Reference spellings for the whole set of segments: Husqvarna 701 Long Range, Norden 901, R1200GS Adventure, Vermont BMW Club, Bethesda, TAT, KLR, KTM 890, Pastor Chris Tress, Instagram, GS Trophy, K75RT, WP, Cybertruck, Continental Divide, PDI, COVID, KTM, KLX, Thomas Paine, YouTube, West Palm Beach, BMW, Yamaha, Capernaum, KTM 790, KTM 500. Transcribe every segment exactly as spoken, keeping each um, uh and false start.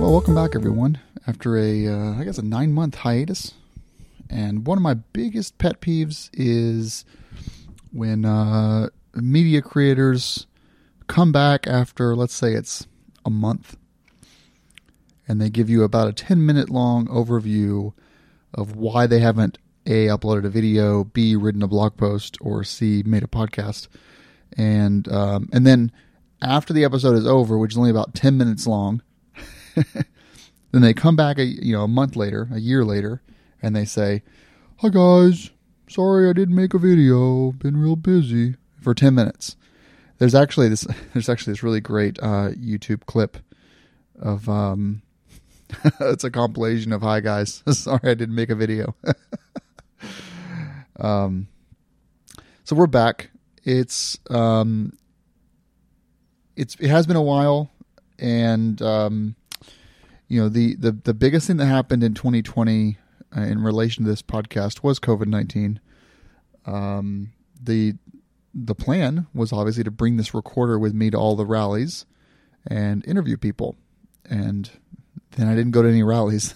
Well, welcome back, everyone. After a, uh, I guess, a nine-month hiatus, and one of my biggest pet peeves is when uh, media creators come back after, let's say, it's a month, and they give you about a ten-minute-long overview of why they haven't A, uploaded a video, B, written a blog post, or C, made a podcast, and um, and then after the episode is over, which is only about ten minutes long. Then they come back, a, you know, a month later, a year later, and they say, "Hi guys, sorry I didn't make a video. Been real busy." For ten minutes. There's actually this. There's actually this really great uh, YouTube clip of. Um, it's a compilation of "Hi guys, sorry I didn't make a video." um, so we're back. It's um, it's it has been a while, and um. You know, the, the, the biggest thing that happened in twenty twenty uh, in relation to this podcast was COVID nineteen. Um, the the plan was obviously to bring this recorder with me to all the rallies and interview people. And then I didn't go to any rallies.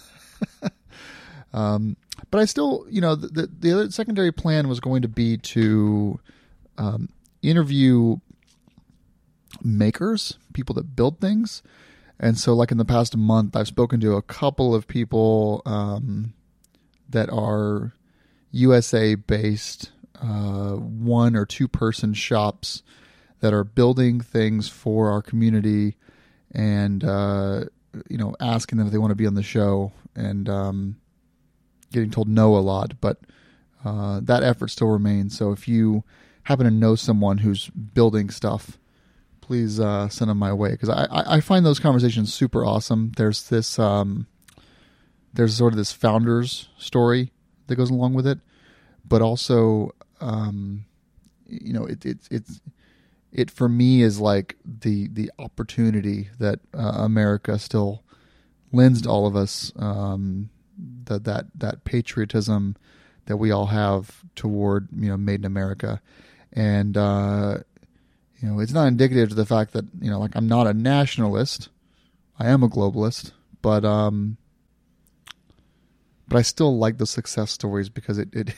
um, but I still, you know, the, the other secondary plan was going to be to um, interview makers, people that build things. And so, like, in the past month, I've spoken to a couple of people um, that are U S A-based uh, one- or two-person shops that are building things for our community and, uh, you know, asking them if they want to be on the show and um, getting told no a lot. But uh, that effort still remains. So if you happen to know someone who's building stuff, please uh, send them my way, because I, I find those conversations super awesome. There's this um, there's sort of this founder's story that goes along with it, but also um, you know it it it's it for me is like the the opportunity that uh, America still lends to all of us, um, that that that patriotism that we all have toward, you know, Made in America. And Uh, You know, it's not indicative to the fact that, you know, like, I'm not a nationalist. I am a globalist, but um, but I still like the success stories, because it it,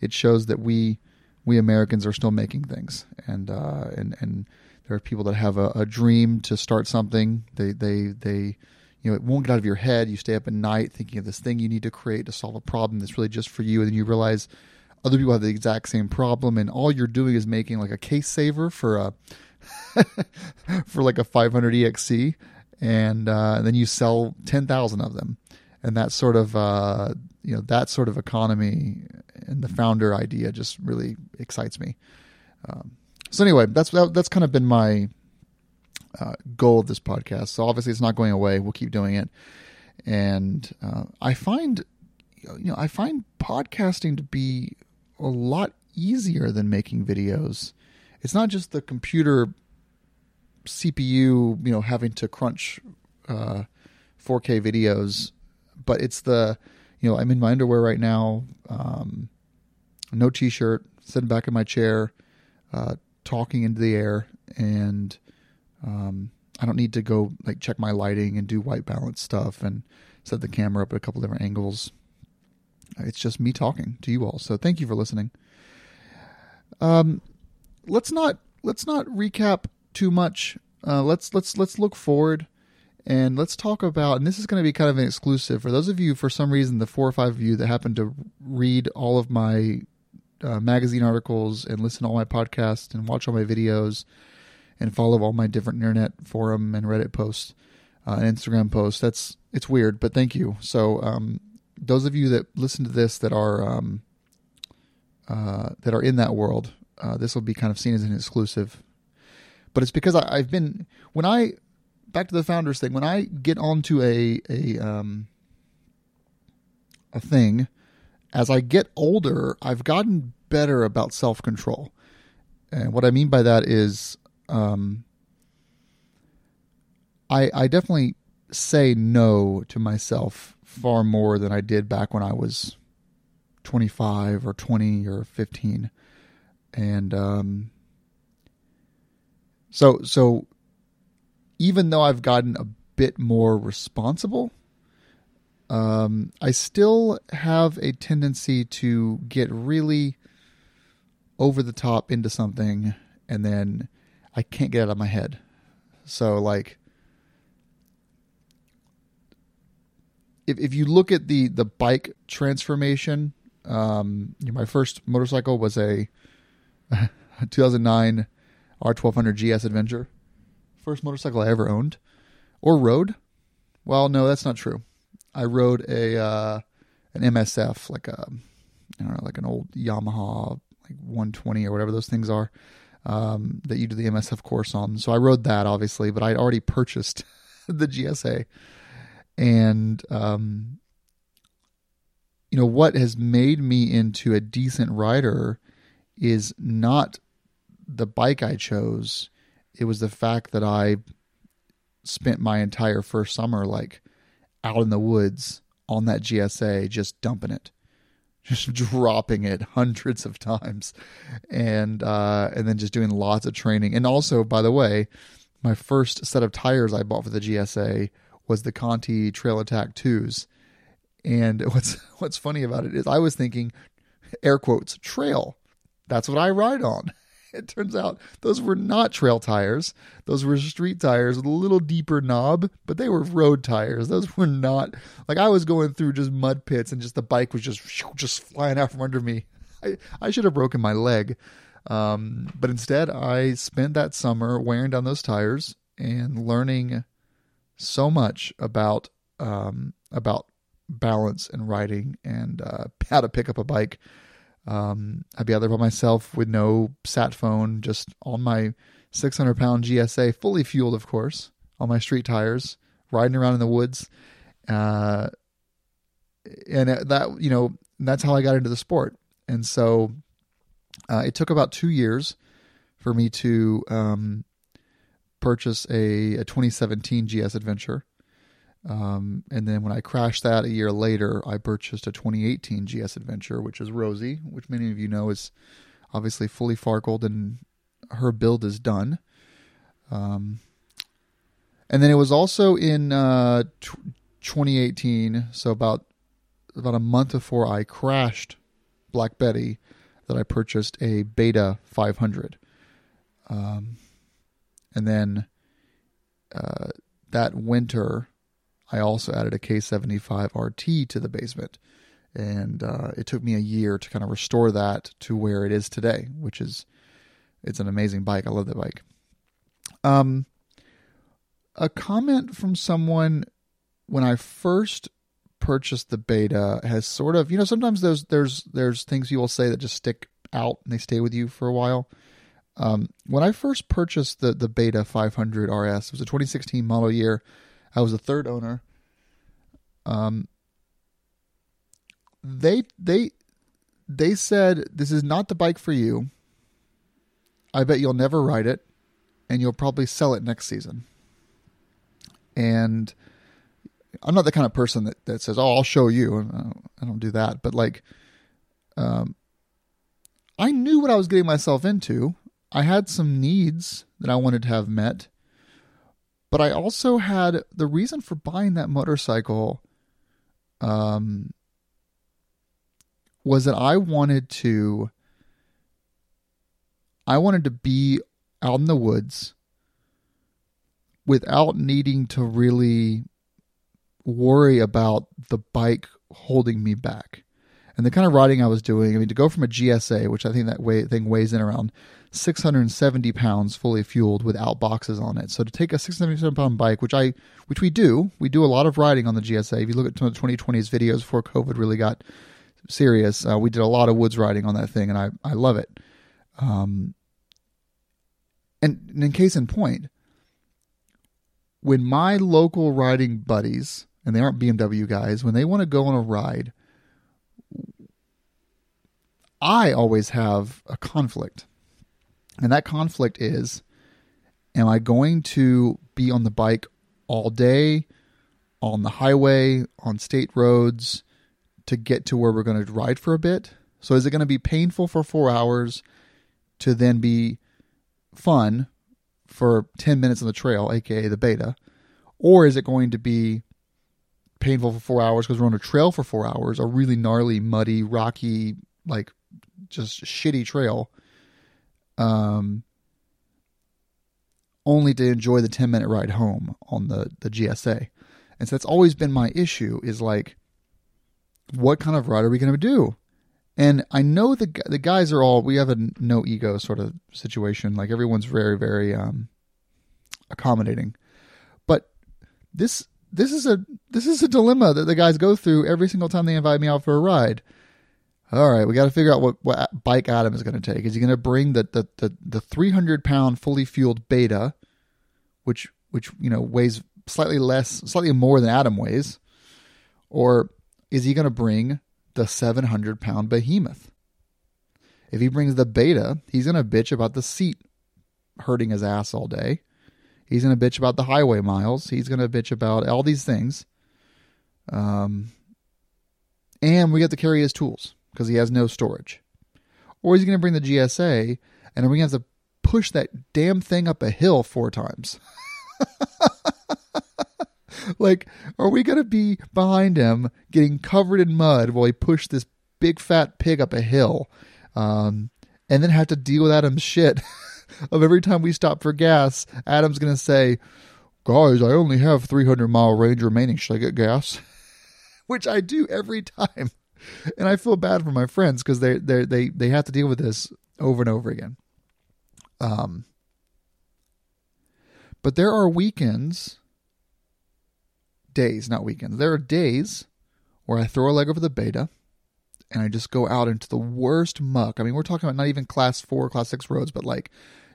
it shows that we we Americans are still making things, and uh, and and there are people that have a, a dream to start something. They they they, you know, it won't get out of your head. You stay up at night thinking of this thing you need to create to solve a problem that's really just for you, and then you realize other people have the exact same problem, and all you're doing is making like a case saver for a for like a five hundred E X C, and, uh, and then you sell ten thousand of them, and that sort of uh, you know that sort of economy and the founder idea just really excites me. Um, so anyway, that's that, that's kind of been my uh, goal of this podcast. So obviously, it's not going away. We'll keep doing it, and uh, I find you know I find podcasting to be a lot easier than making videos. It's not just the computer C P U, you know, having to crunch uh, four K videos, but it's the, you know, I'm in my underwear right now, um, no t-shirt, sitting back in my chair, uh, talking into the air, and um, I don't need to go like check my lighting and do white balance stuff and set the camera up at a couple different angles. It's just me talking to you all. So thank you for listening. Um, let's not let's not recap too much. Uh, let's let's let's look forward, and let's talk about. And this is going to be kind of an exclusive for those of you, for some reason, the four or five of you that happen to read all of my uh, magazine articles and listen to all my podcasts and watch all my videos and follow all my different internet forum and Reddit posts uh, and Instagram posts. That's it's weird, but thank you. So. Um, Those of you that listen to this that are um, uh, that are in that world, uh, this will be kind of seen as an exclusive. But it's because I, I've been when I back to the founders thing. When I get onto a a um, a thing, as I get older, I've gotten better about self-control. And what I mean by that is, um, I I definitely say no to myself far more than I did back when I was twenty-five or twenty or fifteen. And, um, so, so even though I've gotten a bit more responsible. Um, I still have a tendency to get really over the top into something, and then I can't get it out of my head. So, like, if if you look at the the bike transformation, um, you know, my first motorcycle was a two thousand nine R twelve hundred G S Adventure, first motorcycle I ever owned or rode. Well, no, that's not true. I rode a uh, an M S F, like a I don't know, like an old Yamaha, like one twenty or whatever those things are, um, that you do the M S F course on. So I rode that, obviously, but I'd already purchased the G S A. And, um, you know, what has made me into a decent rider is not the bike I chose. It was the fact that I spent my entire first summer, like, out in the woods on that G S A, just dumping it, just dropping it hundreds of times. And, uh, and then just doing lots of training. And also, by the way, my first set of tires I bought for the G S A was the Conti Trail Attack twos. And what's, what's funny about it is I was thinking, air quotes, trail. That's what I ride on. It turns out those were not trail tires. Those were street tires with a little deeper knob, but they were road tires. Those were not, like, I was going through just mud pits and just the bike was just, just flying out from under me. I, I should have broken my leg. Um, but instead I spent that summer wearing down those tires and learning so much about, um, about balance and riding and, uh, how to pick up a bike. Um, I'd be out there by myself with no sat phone, just on my six hundred pound G S A, fully fueled, of course, on my street tires, riding around in the woods. Uh, and that, you know, that's how I got into the sport. And so, uh, it took about two years for me to, um, purchase a, a twenty seventeen G S Adventure. Um, and then when I crashed that a year later, I purchased a twenty eighteen G S Adventure, which is Rosie, which many of you know is obviously fully farkled and her build is done. Um, and then it was also in uh, twenty eighteen, so about about a month before I crashed Black Betty, that I purchased a Beta five hundred. Um, and then uh, that winter, I also added a K seventy-five R T to the basement, and uh, it took me a year to kind of restore that to where it is today, which is, it's an amazing bike. I love that bike. Um, a comment from someone when I first purchased the Beta has sort of, you know, sometimes there's, there's, there's things you will say that just stick out and they stay with you for a while. Um, when I first purchased the, the Beta five hundred R S, it was a twenty sixteen model year. I was the third owner. Um, they they they said, this is not the bike for you. I bet you'll never ride it, and you'll probably sell it next season. And I'm not the kind of person that, that says, oh, I'll show you. I don't, I don't do that. But, like, um, I knew what I was getting myself into. I had some needs that I wanted to have met. But I also had the reason for buying that motorcycle, um, was that I wanted to, I wanted to be out in the woods without needing to really worry about the bike holding me back. And the kind of riding I was doing, I mean, to go from a G S A, which I think that way, thing weighs in around six hundred seventy pounds fully fueled without boxes on it. So to take a six hundred seventy pound bike, which I, which we do, we do a lot of riding on the G S A. If you look at the twenty twenties videos before COVID really got serious, uh, we did a lot of woods riding on that thing, and I, I love it. Um, and, and in case in point, when my local riding buddies, and they aren't B M W guys, when they want to go on a ride, I always have a conflict. And that conflict is, am I going to be on the bike all day, on the highway, on state roads to get to where we're going to ride for a bit? So is it going to be painful for four hours to then be fun for ten minutes on the trail, aka the Beta? Or is it going to be painful for four hours because we're on a trail for four hours, a really gnarly, muddy, rocky, like just shitty trail, um, only to enjoy the ten minute ride home on the, the G S A. And so that's always been my issue is like, what kind of ride are we going to do? And I know the the guys are all, we have a no ego sort of situation. Like everyone's very, very um, accommodating, but this, this is a, this is a dilemma that the guys go through every single time they invite me out for a ride. All right, we got to figure out what, what bike Adam is going to take. Is he going to bring the, the, the, the three hundred pound fully fueled Beta, which, which, you know, weighs slightly less, slightly more than Adam weighs, or is he going to bring the seven hundred pound behemoth? If he brings the Beta, he's going to bitch about the seat hurting his ass all day. He's going to bitch about the highway miles. He's going to bitch about all these things. Um, and we got to carry his tools because he has no storage. Or he's going to bring the G S A and we have to push that damn thing up a hill four times. Like, are we going to be behind him getting covered in mud while he pushed this big fat pig up a hill, um, and then have to deal with Adam's shit of every time we stop for gas, Adam's going to say, guys, I only have three hundred mile range remaining. Should I get gas? Which I do every time. And I feel bad for my friends because they, they, they, they have to deal with this over and over again. Um, but there are weekends... days, not weekends. There are days where I throw a leg over the Beta and I just go out into the worst muck. I mean, we're talking about not even class four, class six roads, but like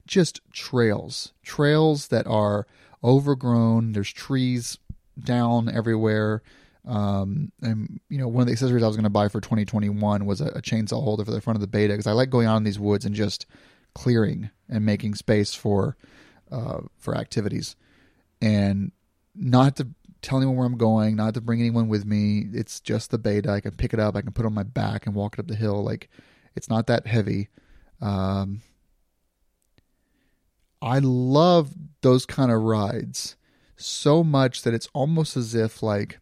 just trails, trails that are overgrown. There's trees down everywhere. Um, and you know, one of the accessories I was going to buy for twenty twenty-one was a, a chainsaw holder for the front of the Beta. Cause I like going out in these woods and just clearing and making space for, uh, for activities and not to tell anyone where I'm going, not to bring anyone with me. It's just the Beta. I can pick it up. I can put it on my back and walk it up the hill. Like it's not that heavy. Um, I love those kind of rides so much that it's almost as if like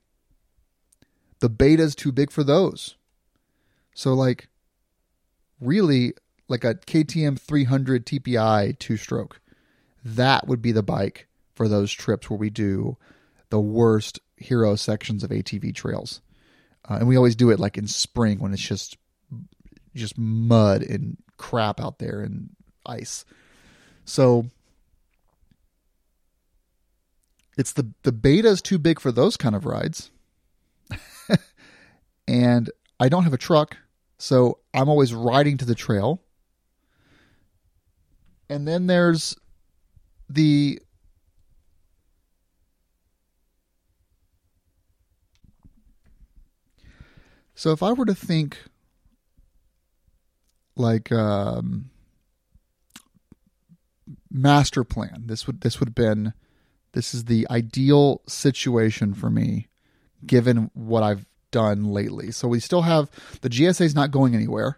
the Beta is too big for those. So like really like a K T M three hundred T P I two stroke, that would be the bike for those trips where we do the worst hero sections of A T V trails. Uh, and we always do it like in spring when it's just, just mud and crap out there and ice. So it's the, the Beta is too big for those kind of rides. And I don't have a truck, so I'm always riding to the trail. And then there's the, So if I were to think like um, master plan, this would this would have been, this is the ideal situation for me, given what I've done lately. So we still have, the G S A is not going anywhere.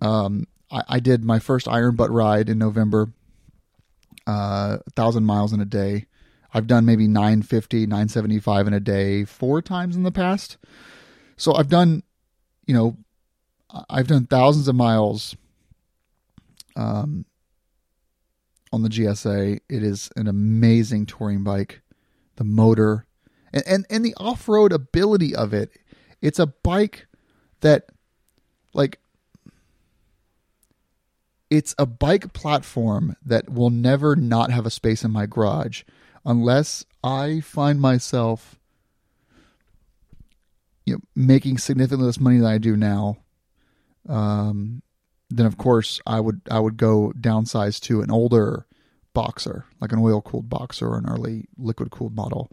Um, I, I did my first Iron Butt ride in November, uh, one thousand miles in a day. I've done maybe nine fifty, nine seventy-five in a day four times in the past. So I've done, you know, I've done thousands of miles um, on the G S A. It is an amazing touring bike. The motor and, and, and the off-road ability of it. It's a bike that like, it's a bike platform that will never not have a space in my garage unless I find myself, you know, making significantly less money than I do now, um, then of course I would I would go downsize to an older boxer, like an oil cooled boxer or an early liquid cooled model.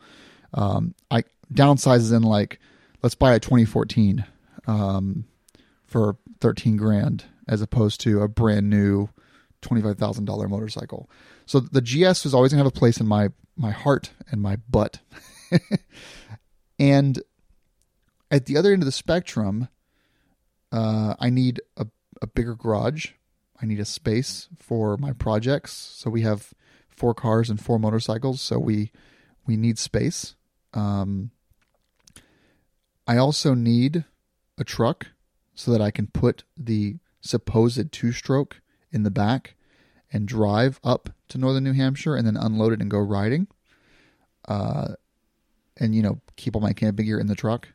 Um, I downsizes in like let's buy a twenty fourteen um, for thirteen grand as opposed to a brand new twenty-five thousand dollars motorcycle. So the G S is always gonna have a place in my my heart and my butt, and at the other end of the spectrum, uh, I need a, a bigger garage. I need a space for my projects. So we have four cars and four motorcycles. So we, we need space. Um, I also need a truck so that I can put the supposed two-stroke in the back and drive up to northern New Hampshire and then unload it and go riding. Uh, and, you know, keep all my camping gear in the truck.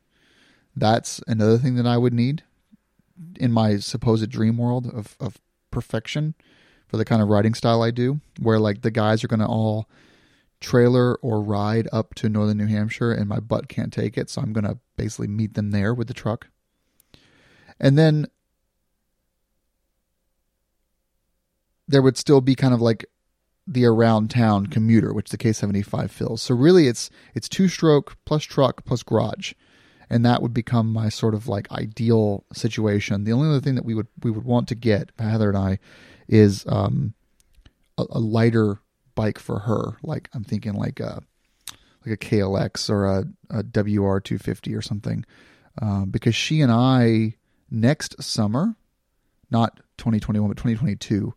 That's another thing that I would need in my supposed dream world of, of perfection for the kind of riding style I do, where like the guys are going to all trailer or ride up to northern New Hampshire and my butt can't take it. So I'm going to basically meet them there with the truck. And then there would still be kind of like the around town commuter, which the K seventy-five fills. So really it's, it's two stroke plus truck plus garage. And that would become my sort of like ideal situation. The only other thing that we would, we would want to get, Heather and I, is um, a, a lighter bike for her. Like I'm thinking like a, like a K L X or a, a W R two fifty or something. Um, because she and I next summer, not twenty twenty-one, but twenty twenty-two,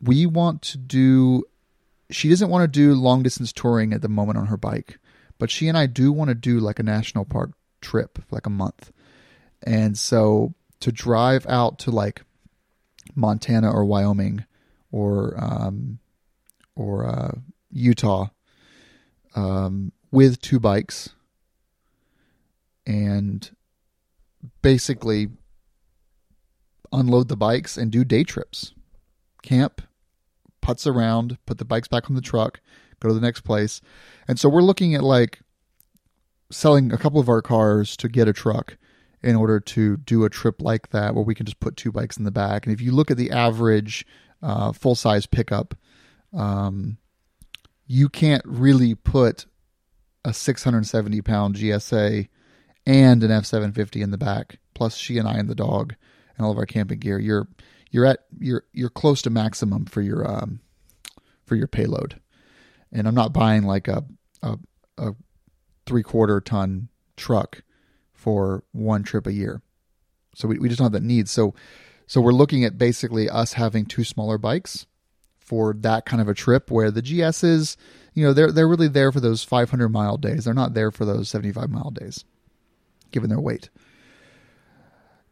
we want to do, she doesn't want to do long distance touring at the moment on her bike, but she and I do want to do like a national park trip, like a month. And so to drive out to like Montana or Wyoming or, um, or, uh, Utah, um, with two bikes and basically unload the bikes and do day trips, camp, putz around, put the bikes back on the truck, go to the next place. And so we're looking at like selling a couple of our cars to get a truck in order to do a trip like that, where we can just put two bikes in the back. And if you look at the average uh, full-size pickup, um, you can't really put a six hundred seventy pound G S A and an F seven fifty in the back, plus she and I and the dog and all of our camping gear. You're you're at you're you're close to maximum for your um for your payload. And I'm not buying like a a, a three quarter ton truck for one trip a year. So we, we just don't have that need. So, so we're looking at basically us having two smaller bikes for that kind of a trip, where the G S's, you know, they're, they're really there for those five hundred mile days. They're not there for those seventy-five mile days, given their weight.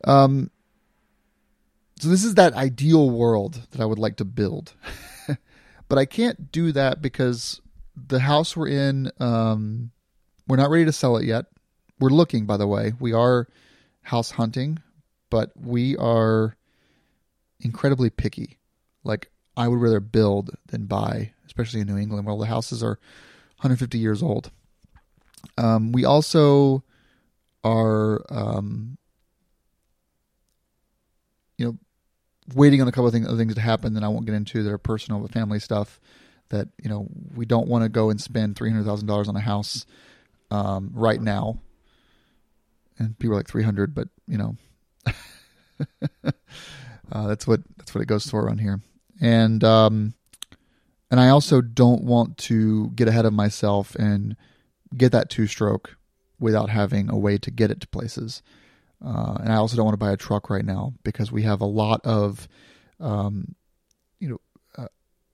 Um, so this is that ideal world that I would like to build, but I can't do that because the house we're in, um, we're not ready to sell it yet. We're looking, by the way. We are house hunting, but we are incredibly picky. Like, I would rather build than buy, especially in New England, where all the houses are one hundred fifty years old. Um, we also are, um, you know, waiting on a couple of things, other things to happen that I won't get into that are personal but family stuff that, you know, we don't want to go and spend three hundred thousand dollars on a house Um, right now. And people are like three hundred, but you know, uh, that's what, that's what it goes for around here. And, um, and I also don't want to get ahead of myself and get that two stroke without having a way to get it to places. Uh, and I also don't want to buy a truck right now because we have a lot of, um, you know, uh,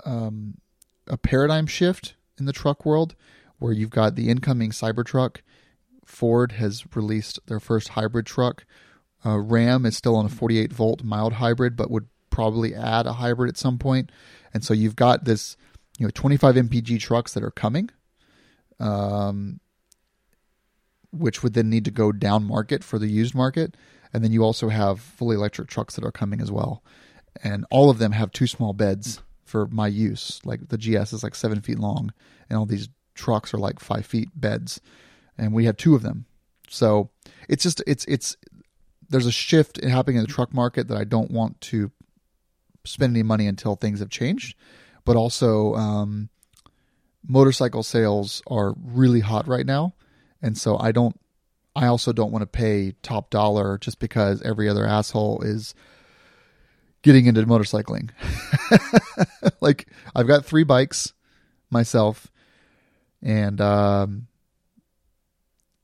um, a paradigm shift in the truck world, where you've got the incoming Cybertruck. Ford has released their first hybrid truck. Uh, Ram is still on a forty-eight volt mild hybrid, but would probably add a hybrid at some point. And so you've got this, you know, twenty-five M P G trucks that are coming, um, which would then need to go down market for the used market. And then you also have fully electric trucks that are coming as well. And all of them have two small beds for my use. Like the G S is like seven feet long and all these trucks are like five feet beds, and we have two of them. So it's just, it's, it's, there's a shift happening in the truck market that I don't want to spend any money until things have changed. But also, um, motorcycle sales are really hot right now. And so I don't, I also don't want to pay top dollar just because every other asshole is getting into motorcycling. Like I've got three bikes myself. And, um,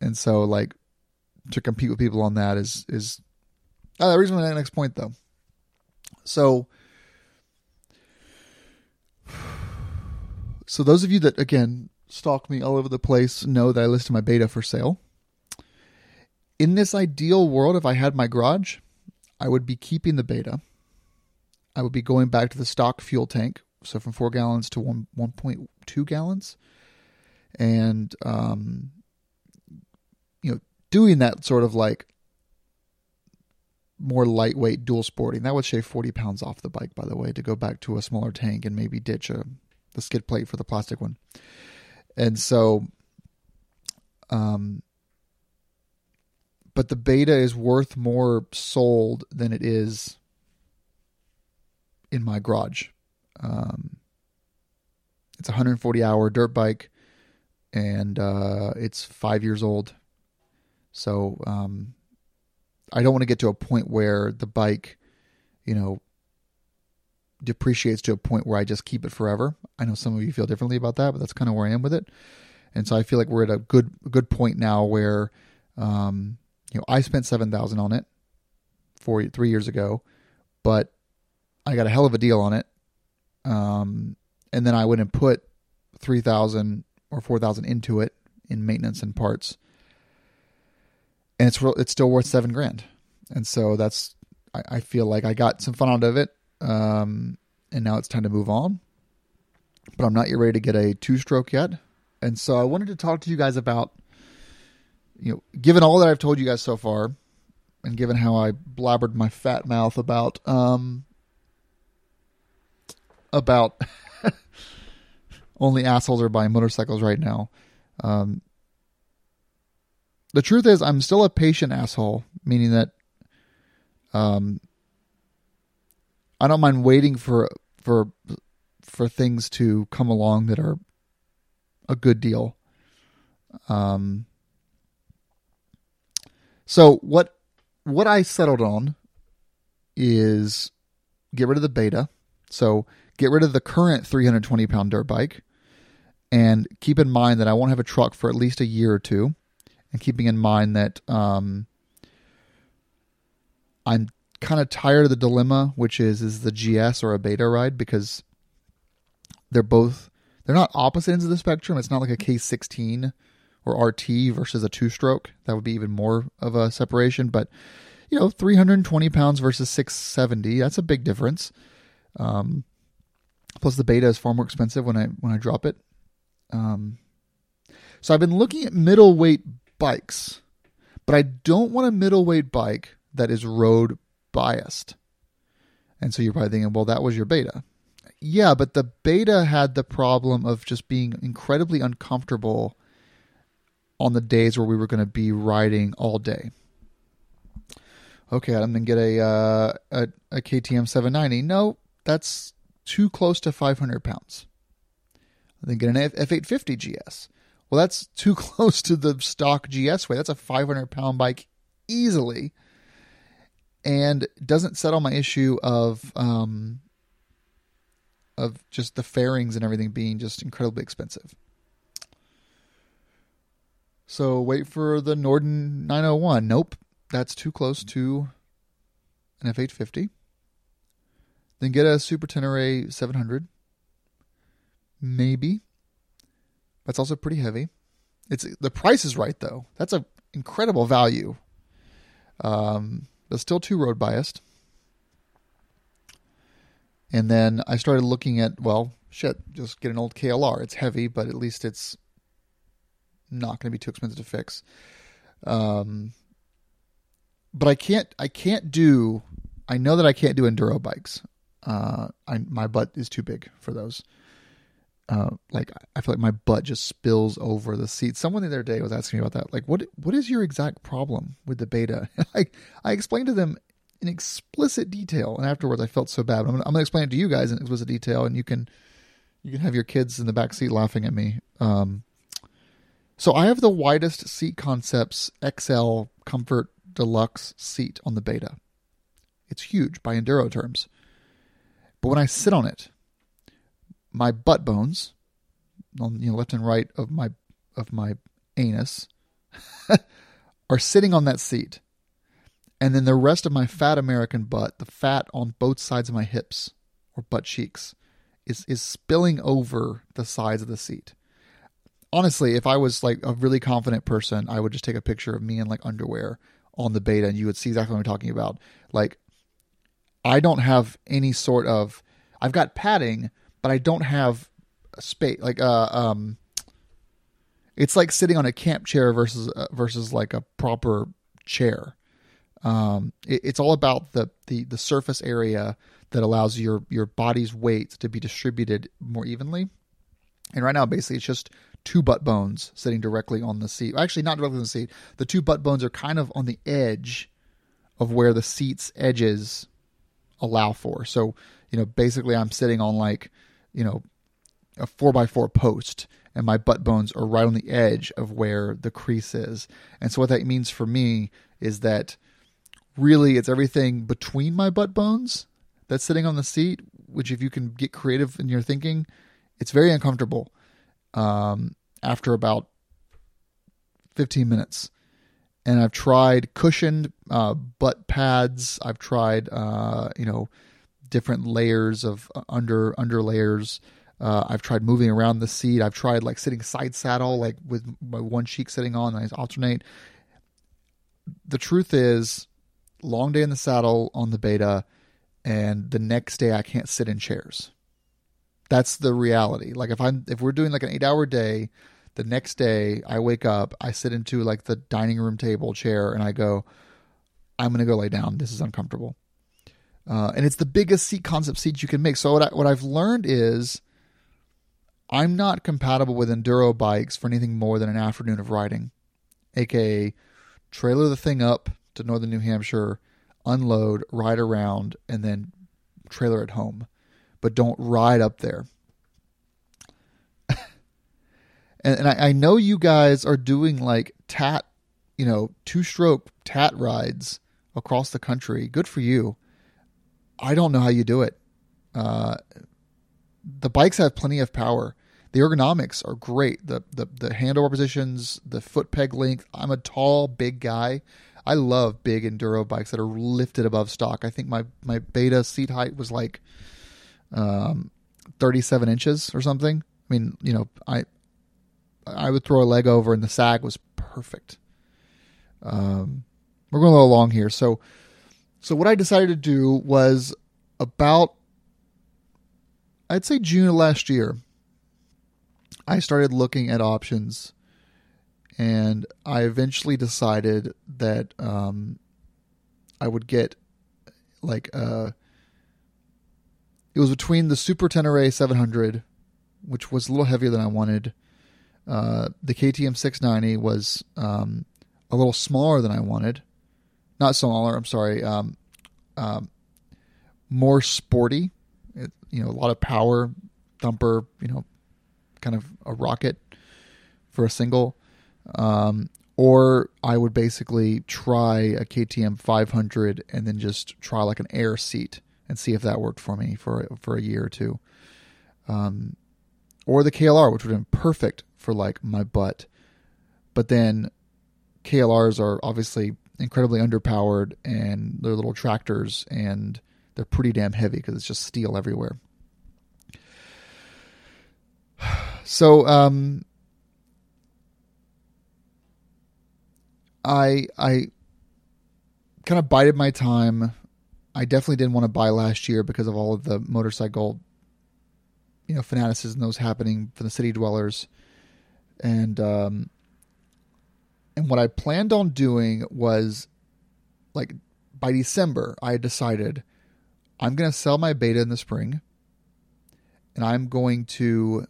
and so like to compete with people on that is, is oh, the reason for that next point though. So, so those of you that, again, stalk me all over the place know that I listed my Beta for sale. In this ideal world, if I had my garage, I would be keeping the Beta. I would be going back to the stock fuel tank, so from four gallons to one one point two gallons, and um, you know, doing that sort of like more lightweight dual sporting. That would shave forty pounds off the bike, by the way, to go back to a smaller tank and maybe ditch a the skid plate for the plastic one. And so, um. But the Beta is worth more sold than it is in my garage. Um, it's a one hundred forty hour dirt bike, and uh, it's five years old. So um, I don't want to get to a point where the bike, you know, depreciates to a point where I just keep it forever. I know some of you feel differently about that, but that's kind of where I am with it. And so I feel like we're at a good good point now where, um, you know, I spent seven thousand dollars on it four, three years ago, but I got a hell of a deal on it. Um, and then I went and put three thousand dollars or four thousand dollars into it in maintenance and parts. And it's real, it's still worth seven grand. And so that's, I, I feel like I got some fun out of it. Um, and now it's time to move on, but I'm not yet ready to get a two stroke yet. And so I wanted to talk to you guys about, you know, given all that I've told you guys so far, and given how I blabbered my fat mouth about, um, about only assholes are buying motorcycles right now. Um, the truth is I'm still a patient asshole, meaning that, um, I don't mind waiting for, for, for things to come along that are a good deal. Um, So what what I settled on is get rid of the Beta. So get rid of the current three hundred twenty pound dirt bike, and keep in mind that I won't have a truck for at least a year or two. And keeping in mind that um, I'm kind of tired of the dilemma, which is, is the G S or a Beta ride, because they're both, they're not opposite ends of the spectrum. It's not like a K sixteen or R T versus a two-stroke. That would be even more of a separation. But, you know, three hundred twenty pounds versus six seventy, that's a big difference. Um, plus, the Beta is far more expensive when I when I drop it. Um, so I've been looking at middleweight bikes, but I don't want a middleweight bike that is road biased. And so you're probably thinking, well, that was your Beta. Yeah, but the Beta had the problem of just being incredibly uncomfortable on the days where we were going to be riding all day. Okay, I'm going to get a, uh, a a K T M seven ninety. No, that's too close to five hundred pounds. Then get an F eight fifty G S. Well, that's too close to the stock G S weight. That's a five hundred pound bike easily, and doesn't settle my issue of um, of just the fairings and everything being just incredibly expensive. So wait for the Norden nine oh one. Nope, that's too close to an F eight fifty. Then get a Super Tenere seven hundred. Maybe. That's also pretty heavy. It's the price is right though. That's an incredible value. Um, but still too road biased. And then I started looking at, well, shit, just get an old K L R. It's heavy, but at least it's not going to be too expensive to fix. Um, but I can't, I can't do, I know that I can't do enduro bikes. Uh, I, my butt is too big for those. Uh, like I feel like my butt just spills over the seat. Someone the other day was asking me about that. Like, what, what is your exact problem with the Beta? I, I explained to them in explicit detail, and afterwards I felt so bad. I'm gonna, I'm going to explain it to you guys in explicit detail, and you can, you can have your kids in the back seat laughing at me. Um, So I have the widest seat concepts X L Comfort Deluxe seat on the Beta. It's huge by enduro terms. But when I sit on it, my butt bones, on the you know, left and right of my of my anus, are sitting on that seat. And then the rest of my fat American butt, the fat on both sides of my hips or butt cheeks, is is spilling over the sides of the seat. honestly, if I was like a really confident person, I would just take a picture of me in like underwear on the Beta, and you would see exactly what I'm talking about. Like, I don't have any sort of, I've got padding, but I don't have a space. Like, uh, um, it's like sitting on a camp chair versus, uh, versus like a proper chair. Um, it, it's all about the, the, the surface area that allows your, your body's weight to be distributed more evenly. And right now, basically, it's just two butt bones sitting directly on the seat. Actually, not directly on the seat. The two butt bones are kind of on the edge of where the seat's edges allow for. So, you know, basically I'm sitting on like, you know, a four by four post, and my butt bones are right on the edge of where the crease is. And so what that means for me is that really it's everything between my butt bones that's sitting on the seat, which if you can get creative in your thinking, it's very uncomfortable um, after about fifteen minutes. And I've tried cushioned uh, butt pads. I've tried, uh, you know, different layers of under under layers. Uh, I've tried moving around the seat. I've tried like sitting side saddle, like with my one cheek sitting on, and I alternate. The truth is, long day in the saddle on the Beta, and the next day I can't sit in chairs. That's the reality. Like if I'm, if we're doing like an eight hour day, the next day I wake up, I sit into like the dining room table chair, and I go, I'm going to go lay down. This is uncomfortable. Uh, and it's the biggest seat concept seat you can make. So what, I, what I've learned is I'm not compatible with enduro bikes for anything more than an afternoon of riding, A K A trailer the thing up to Northern New Hampshire, unload, ride around, and then trailer at home. But don't ride up there. and and I, I know you guys are doing like T A T, you know, two-stroke T A T rides across the country. Good for you. I don't know how you do it. Uh, the bikes have plenty of power. The ergonomics are great. The, the, the handlebar positions, the foot peg length. I'm a tall, big guy. I love big enduro bikes that are lifted above stock. I think my, my Beta seat height was like um thirty-seven inches or something. I mean, you know, I I would throw a leg over and the sag was perfect. Um we're going a little long here. So so what I decided to do was about I'd say June of last year, I started looking at options, and I eventually decided that um I would get like a it was between the Super Tenere seven hundred, which was a little heavier than I wanted. Uh, the K T M six ninety was um, a little smaller than I wanted. Not smaller, I'm sorry. Um, um, more sporty. It, you know, a lot of power, thumper, you know, kind of a rocket for a single. Um, or I would basically try a K T M five hundred and then just try like an air seat and see if that worked for me for, for a year or two. Um, or the K L R, which would have been perfect for like my butt. But then K L Rs are obviously incredibly underpowered, and they're little tractors, and they're pretty damn heavy because it's just steel everywhere. So, um, I, I kind of bided my time. I definitely didn't want to buy last year because of all of the motorcycle, you know, fanaticism that was happening for the city dwellers. And, um, and what I planned on doing was like by December, I decided I'm going to sell my Beta in the spring, and I'm going to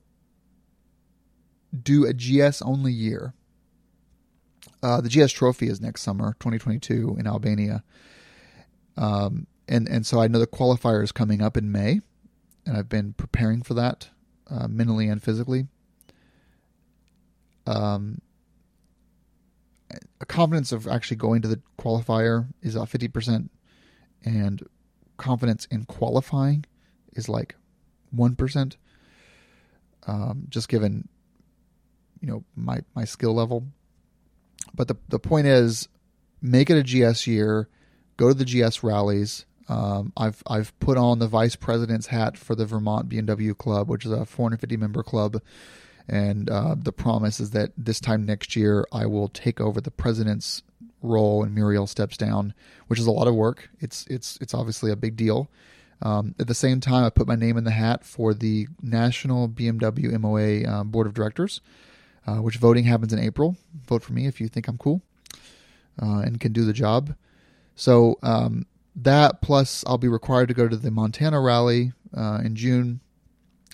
do a G S only year. Uh, the G S Trophy is next summer, twenty twenty-two in Albania. Um, And, and so I know the qualifier is coming up in May, and I've been preparing for that, uh, mentally and physically. Um, a confidence of actually going to the qualifier is about fifty percent, and confidence in qualifying is like one percent. Um, just given, you know, my, my skill level. But the, the point is, make it a G S year, go to the G S rallies. Um, I've I've put on the vice president's hat for the Vermont B M W Club, which is a four hundred fifty member club And uh, the promise is that this time next year, I will take over the president's role and Muriel steps down, which is a lot of work. It's it's it's obviously a big deal. Um, at the same time, I put my name in the hat for the National B M W M O A uh, Board of Directors, uh, which voting happens in April. Vote for me if you think I'm cool uh, and can do the job. So um, that plus I'll be required to go to the Montana rally uh, in June.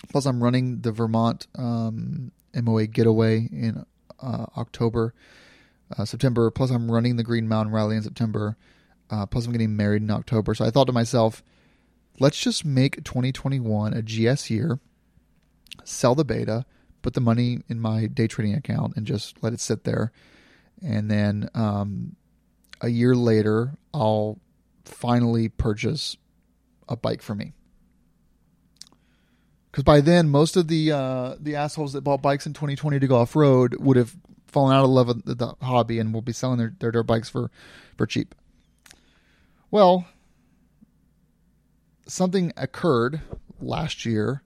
Plus I'm running the Vermont um, M O A getaway in uh, October, uh, September. Plus I'm running the Green Mountain rally in September. Uh, plus I'm getting married in October. So I thought to myself, let's just make twenty twenty-one a G S year, sell the Beta, put the money in my day trading account, and just let it sit there. And then um, a year later, I'll finally purchase a bike for me. Because by then, most of the uh, the assholes that bought bikes in twenty twenty to go off-road would have fallen out of love with the hobby and will be selling their, their dirt bikes for, for cheap. Well, something occurred last year,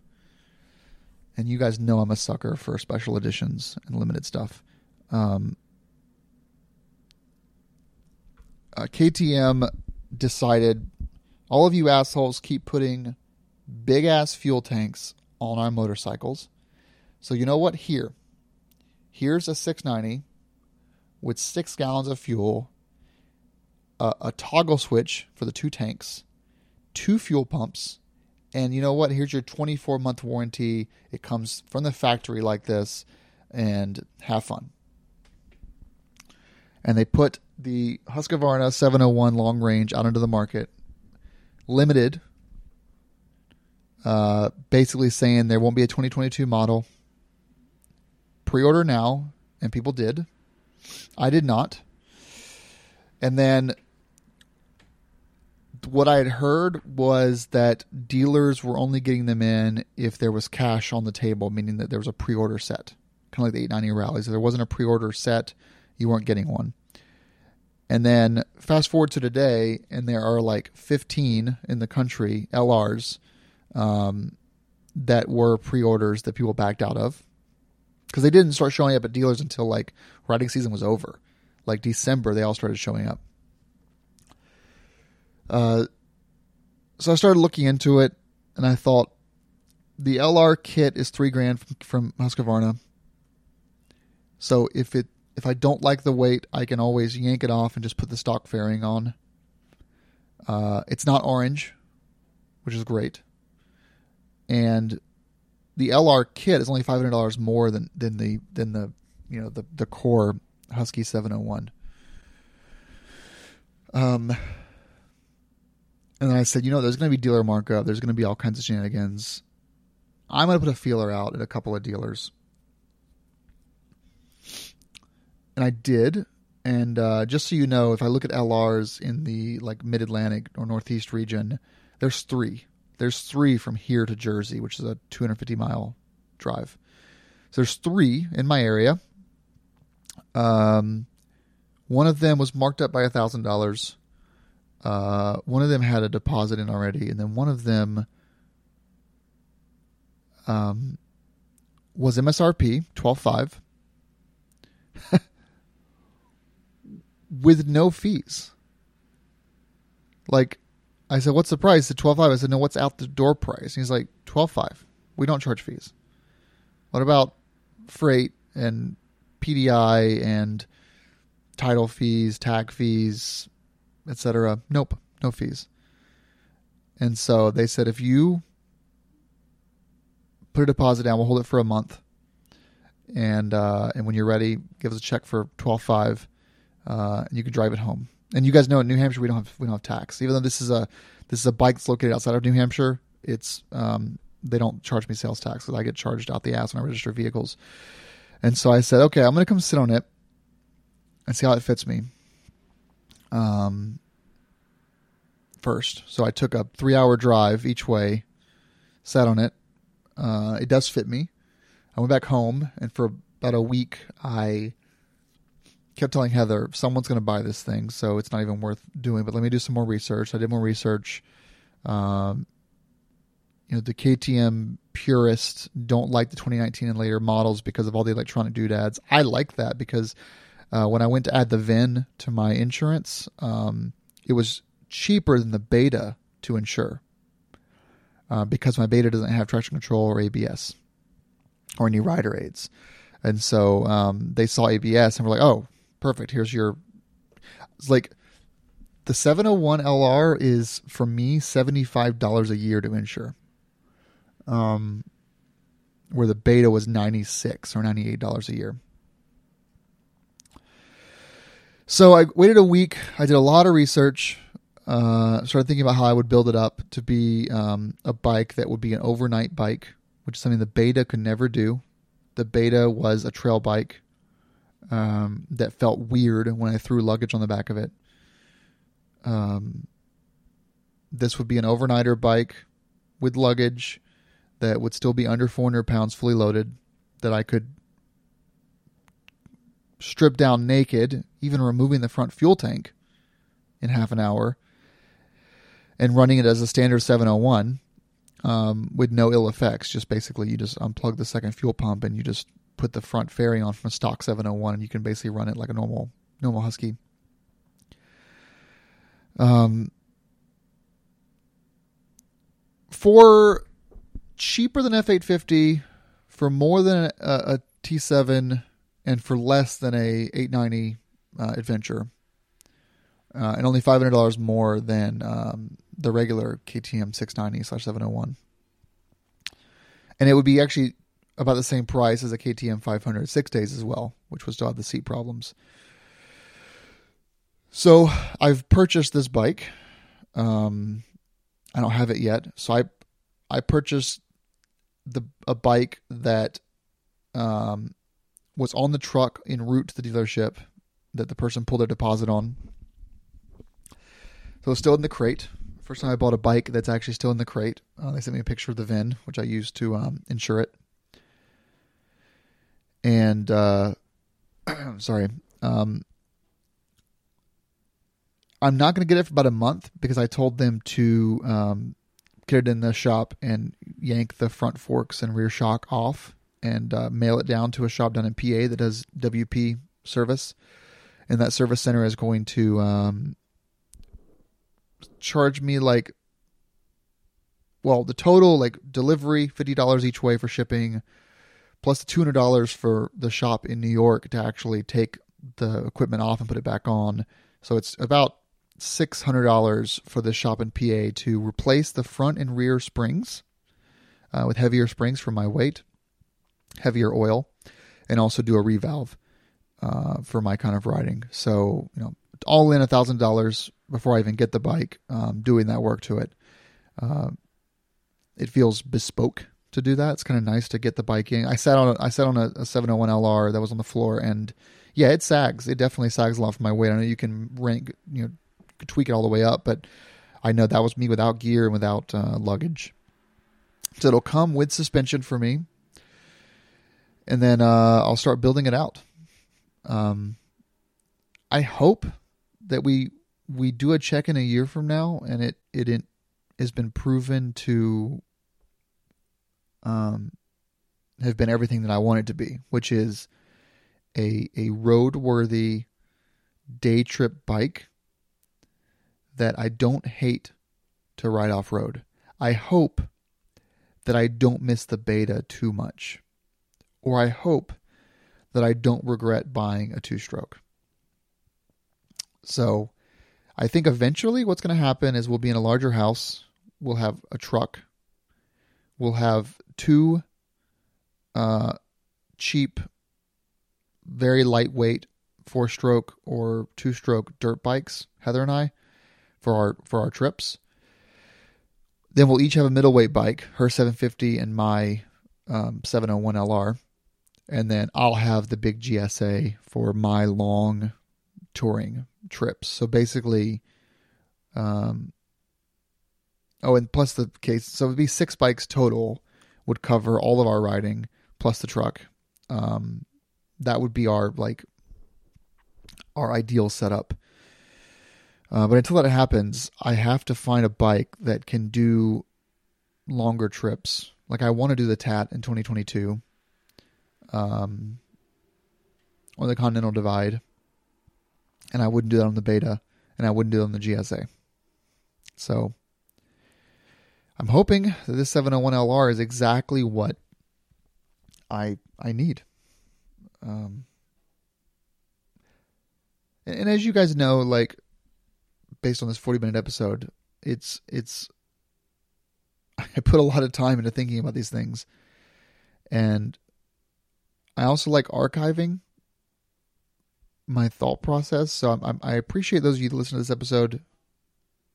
and you guys know I'm a sucker for special editions and limited stuff. Um, uh, K T M decided, all of you assholes keep putting big-ass fuel tanks on our motorcycles. So you know what? Here. Here's a six ninety with six gallons of fuel, a, a toggle switch for the two tanks, two fuel pumps, and you know what? Here's your twenty-four month warranty. It comes from the factory like this, and have fun. And they put the Husqvarna seven oh one Long Range out into the market, limited, uh, basically saying there won't be a twenty twenty-two model. Pre-order now, and people did. I did not. And then what I had heard was that dealers were only getting them in if there was cash on the table, meaning that there was a pre-order set, kind of like the eight ninety rallies. If there wasn't a pre-order set, you weren't getting one. And then fast forward to today, and there are like fifteen in the country, L Rs, um, that were pre-orders that people backed out of because they didn't start showing up at dealers until like riding season was over. Like December, they all started showing up. Uh, so I started looking into it, and I thought the L R kit is three grand from, from Husqvarna. So if it if I don't like the weight, I can always yank it off and just put the stock fairing on. Uh, it's not orange, which is great, and the L R kit is only five hundred dollars more than than the than the you know the the core Husky seven oh one. Um. And then I said, you know, there's going to be dealer markup. There's going to be all kinds of shenanigans. I'm going to put a feeler out at a couple of dealers. And I did. And uh, just so you know, if I look at L Rs in the like mid-Atlantic or Northeast region, there's three. There's three from here to Jersey, which is a two hundred fifty mile drive. So there's three in my area. Um, one of them was marked up by one thousand dollars. Uh, one of them had a deposit in already, and then one of them um, was M S R P twelve five with no fees. Like I said, what's the price? At twelve five. I said, no, what's out the door price? And he's like, twelve five. We don't charge fees. What about freight and P D I and title fees, tag fees, et cetera? Nope, no fees. And so they said, if you put a deposit down, we'll hold it for a month, and uh, and when you're ready, give us a check for twelve five, uh, and you can drive it home. And you guys know in New Hampshire we don't have we don't have tax, even though this is a this is a bike that's located outside of New Hampshire. It's um, they don't charge me sales tax because I get charged out the ass when I register vehicles. And so I said, okay, I'm going to come sit on it and see how it fits me. Um, first. So I took a three hour drive each way, sat on it. Uh, it does fit me. I went back home, and for about a week, I kept telling Heather, someone's going to buy this thing, so it's not even worth doing, but let me do some more research. I did more research. Um, you know, the K T M purists don't like the twenty nineteen and later models because of all the electronic doodads. I like that because uh, when I went to add the V I N to my insurance, um, it was cheaper than the Beta to insure uh, because my Beta doesn't have traction control or A B S or any rider aids. And so um, they saw A B S and were like, oh, perfect. Here's your... It's like the seven oh one L R is, for me, seventy-five dollars a year to insure. Um, where the Beta was ninety-six dollars or ninety-eight dollars a year. So I waited a week. I did a lot of research. Uh, started thinking about how I would build it up to be um, a bike that would be an overnight bike, which is something the Beta could never do. The Beta was a trail bike um, that felt weird when I threw luggage on the back of it. Um, this would be an overnighter bike with luggage that would still be under four hundred pounds fully loaded, that I could strip down naked, even removing the front fuel tank in half an hour, and running it as a standard seven oh one um, with no ill effects. Just basically you just unplug the second fuel pump and you just put the front fairing on from a stock seven oh one, and you can basically run it like a normal normal Husky. Um, for cheaper than F eight fifty, for more than a, a T seven, and for less than a eight ninety uh, Adventure, uh, and only five hundred dollars more than um, the regular K T M six ninety slash seven oh one. And it would be actually about the same price as a K T M five hundred six days as well, which was still have the seat problems. So I've purchased this bike. Um, I don't have it yet. So I, I purchased the a bike that um, was on the truck en route to the dealership that the person pulled their deposit on. So it's still in the crate. First time I bought a bike that's actually still in the crate. Uh, they sent me a picture of the V I N, which I used to um, insure it. And uh, sorry. Um, I'm not going to get it for about a month because I told them to um, get it in the shop and yank the front forks and rear shock off and uh, mail it down to a shop down in P A that does W P service. And that service center is going to um, charge me like, well, the total like delivery, fifty dollars each way for shipping, plus two hundred dollars for the shop in New York to actually take the equipment off and put it back on. So it's about six hundred dollars for the shop in P A to replace the front and rear springs uh, with heavier springs for my weight, heavier oil, and also do a revalve uh, for my kind of riding. So, you know, all in one thousand dollars before I even get the bike, um, doing that work to it. Uh, it feels bespoke to do that. It's kind of nice to get the bike in. I sat on a, I sat on a, a seven oh one L R that was on the floor, and yeah, it sags. It definitely sags a lot for my weight. I know you can rank, you know, tweak it all the way up, but I know that was me without gear and without uh, luggage. So it'll come with suspension for me, and then uh, I'll start building it out. Um, I hope that we we do a check in a year from now, and it it, it has been proven to um have been everything that I want it to be, which is a a roadworthy day trip bike that I don't hate to ride off-road. I hope that I don't miss the Beta too much, or I hope that I don't regret buying a two-stroke. So I think eventually what's going to happen is we'll be in a larger house, we'll have a truck, we'll have two uh, cheap, very lightweight four-stroke or two-stroke dirt bikes, Heather and I, for our for our trips. Then we'll each have a middleweight bike, her seven fifty and my um, seven oh one L R. And then I'll have the big G S A for my long touring trips. So basically, um, oh, and plus the case, so it would be six bikes total would cover all of our riding, plus the truck. Um, that would be our, like, our ideal setup. Uh, but until that happens, I have to find a bike that can do longer trips, Like, I want to do the T A T in twenty twenty-two um, on the Continental Divide. And I wouldn't do that on the Beta. And I wouldn't do it on the G S A. So, I'm hoping that this seven oh one L R is exactly what I I need. Um, and, and as you guys know, like, based on this forty-minute episode, it's it's... I put a lot of time into thinking about these things. And I also like archiving my thought process. So I'm, I'm, I appreciate those of you that listen to this episode.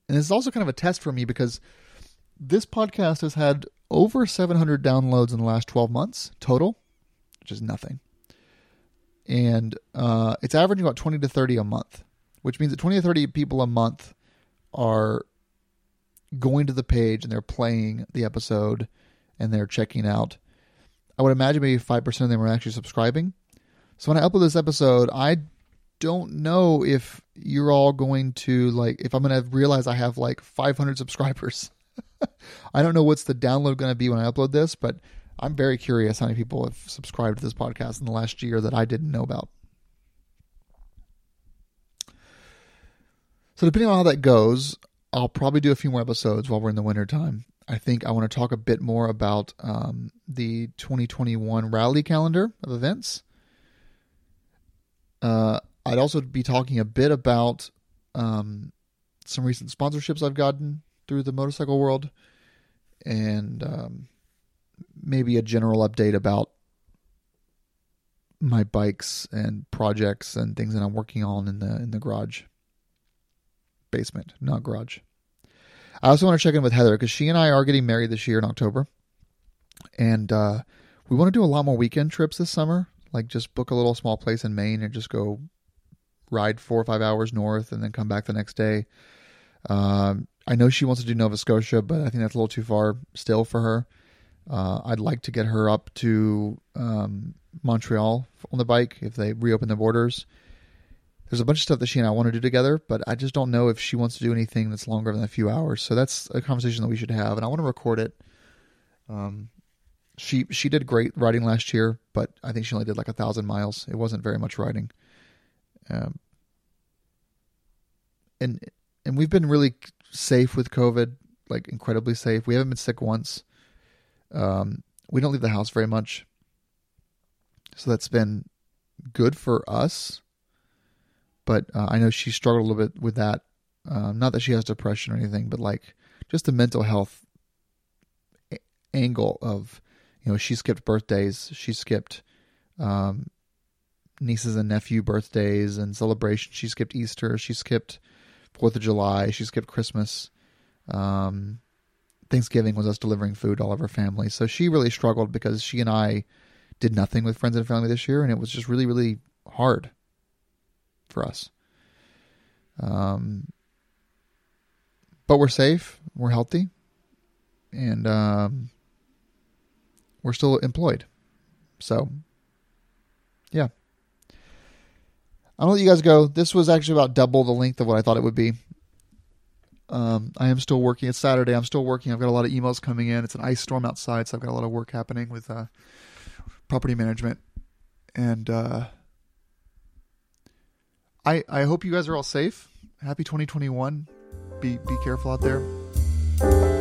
And this is also kind of a test for me because this podcast has had over seven hundred downloads in the last twelve months total, which is nothing. And uh, it's averaging about twenty to thirty a month, which means that twenty to thirty people a month are going to the page and they're playing the episode and they're checking out. I would imagine maybe five percent of them are actually subscribing. So when I upload this episode, I don't know if you're all going to like, if I'm going to realize I have like five hundred subscribers. I don't know what's the download going to be when I upload this, but I'm very curious how many people have subscribed to this podcast in the last year that I didn't know about. So depending on how that goes, I'll probably do a few more episodes while we're in the wintertime. I think I want to talk a bit more about um, the twenty twenty-one rally calendar of events. Uh, I'd also be talking a bit about um, some recent sponsorships I've gotten through the motorcycle world and um, maybe a general update about my bikes and projects and things that I'm working on in the in the garage. Basement, not garage. I also want to check in with Heather because she and I are getting married this year in October. And uh, we want to do a lot more weekend trips this summer. Like just book a little small place in Maine and just go ride four or five hours north and then come back the next day. Um, I know she wants to do Nova Scotia, but I think that's a little too far still for her. Uh, I'd like to get her up to um, Montreal on the bike if they reopen the borders. There's a bunch of stuff that she and I want to do together, but I just don't know if she wants to do anything that's longer than a few hours. So that's a conversation that we should have, and I want to record it. Um, she she did great riding last year, but I think she only did like a thousand miles. It wasn't very much riding. Um, and and we've been really safe with COVID, like incredibly safe. We haven't been sick once. Um, we don't leave the house very much, so that's been good for us. But uh, I know she struggled a little bit with that. Uh, not that she has depression or anything, but like just the mental health a- angle of, you know, she skipped birthdays. She skipped um, nieces and nephew birthdays and celebrations. She skipped Easter. She skipped fourth of July. She skipped Christmas. Um, Thanksgiving was us delivering food to all of her family. So she really struggled because she and I did nothing with friends and family this year. And it was just really, really hard for us. Um, but we're safe, we're healthy, and um, we're still employed. So, yeah. I'll let you guys go. This was actually about double the length of what I thought it would be. Um, I am still working. It's Saturday. I'm still working. I've got a lot of emails coming in. It's an ice storm outside, so I've got a lot of work happening with uh, property management. And, uh, I, I hope you guys are all safe. Happy twenty twenty-one. Be be careful out there.